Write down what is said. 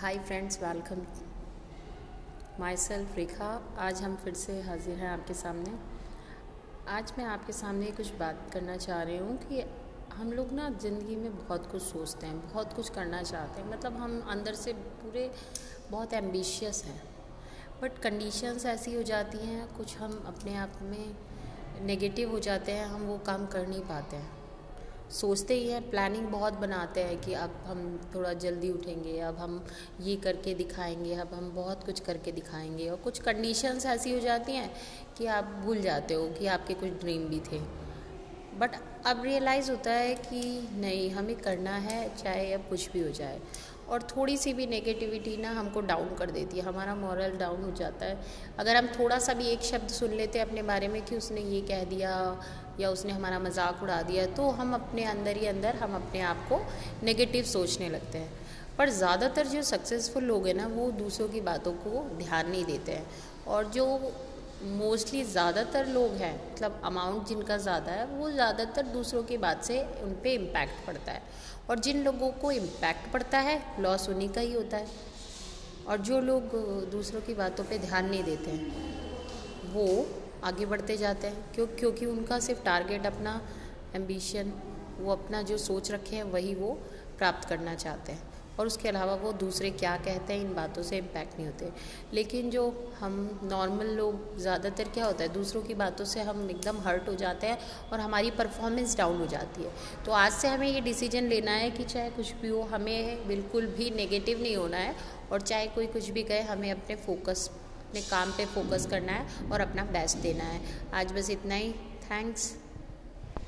हाय friends, welcome myself Rekha. आज हम फिर से हाजिर हैं आपके सामने। आज मैं आपके सामने कुछ बात करना चाह रही हूँ कि हम लोग ना ज़िंदगी में बहुत कुछ सोचते हैं, बहुत कुछ करना चाहते हैं, मतलब हम अंदर से पूरे बहुत एम्बिशियस हैं, बट कंडीशंस ऐसी हो जाती हैं, कुछ हम अपने आप में नेगेटिव हो जाते हैं, हम वो काम कर नहीं पाते हैं। सोचते ही हैं, प्लानिंग बहुत बनाते हैं कि अब हम थोड़ा जल्दी उठेंगे, अब हम ये करके दिखाएंगे, अब हम बहुत कुछ करके दिखाएंगे, और कुछ कंडीशंस ऐसी हो जाती हैं कि आप भूल जाते हो कि आपके कुछ ड्रीम भी थे। बट अब रियलाइज़ होता है कि नहीं, हमें करना है, चाहे अब कुछ भी हो जाए। और थोड़ी सी भी नेगेटिविटी ना हमको डाउन कर देती है, हमारा मॉरल डाउन हो जाता है। अगर हम थोड़ा सा भी एक शब्द सुन लेते हैं अपने बारे में कि उसने ये कह दिया या उसने हमारा मजाक उड़ा दिया, तो हम अपने अंदर ही अंदर हम अपने आप को नेगेटिव सोचने लगते हैं। पर ज़्यादातर जो सक्सेसफुल लोग हैं ना, वो दूसरों की बातों को ध्यान नहीं देते हैं। और जो मोस्टली ज़्यादातर लोग हैं, मतलब अमाउंट जिनका ज़्यादा है, वो ज़्यादातर दूसरों की बात से उन पे इम्पैक्ट पड़ता है। और जिन लोगों को इम्पैक्ट पड़ता है, लॉस उन्हीं का ही होता है। और जो लोग दूसरों की बातों पे ध्यान नहीं देते हैं, वो आगे बढ़ते जाते हैं, क्योंकि उनका सिर्फ टारगेट, अपना एम्बिशन, वो अपना जो सोच रखे हैं वही वो प्राप्त करना चाहते हैं, और उसके अलावा वो दूसरे क्या कहते हैं इन बातों से इम्पैक्ट नहीं होते। लेकिन जो हम नॉर्मल लोग, ज़्यादातर क्या होता है, दूसरों की बातों से हम एकदम हर्ट हो जाते हैं और हमारी परफॉर्मेंस डाउन हो जाती है। तो आज से हमें ये डिसीजन लेना है कि चाहे कुछ भी हो, हमें बिल्कुल भी नेगेटिव नहीं होना है, और चाहे कोई कुछ भी कहे, हमें अपने फोकस, अपने काम पे फोकस करना है और अपना बेस्ट देना है। आज बस इतना ही। थैंक्स।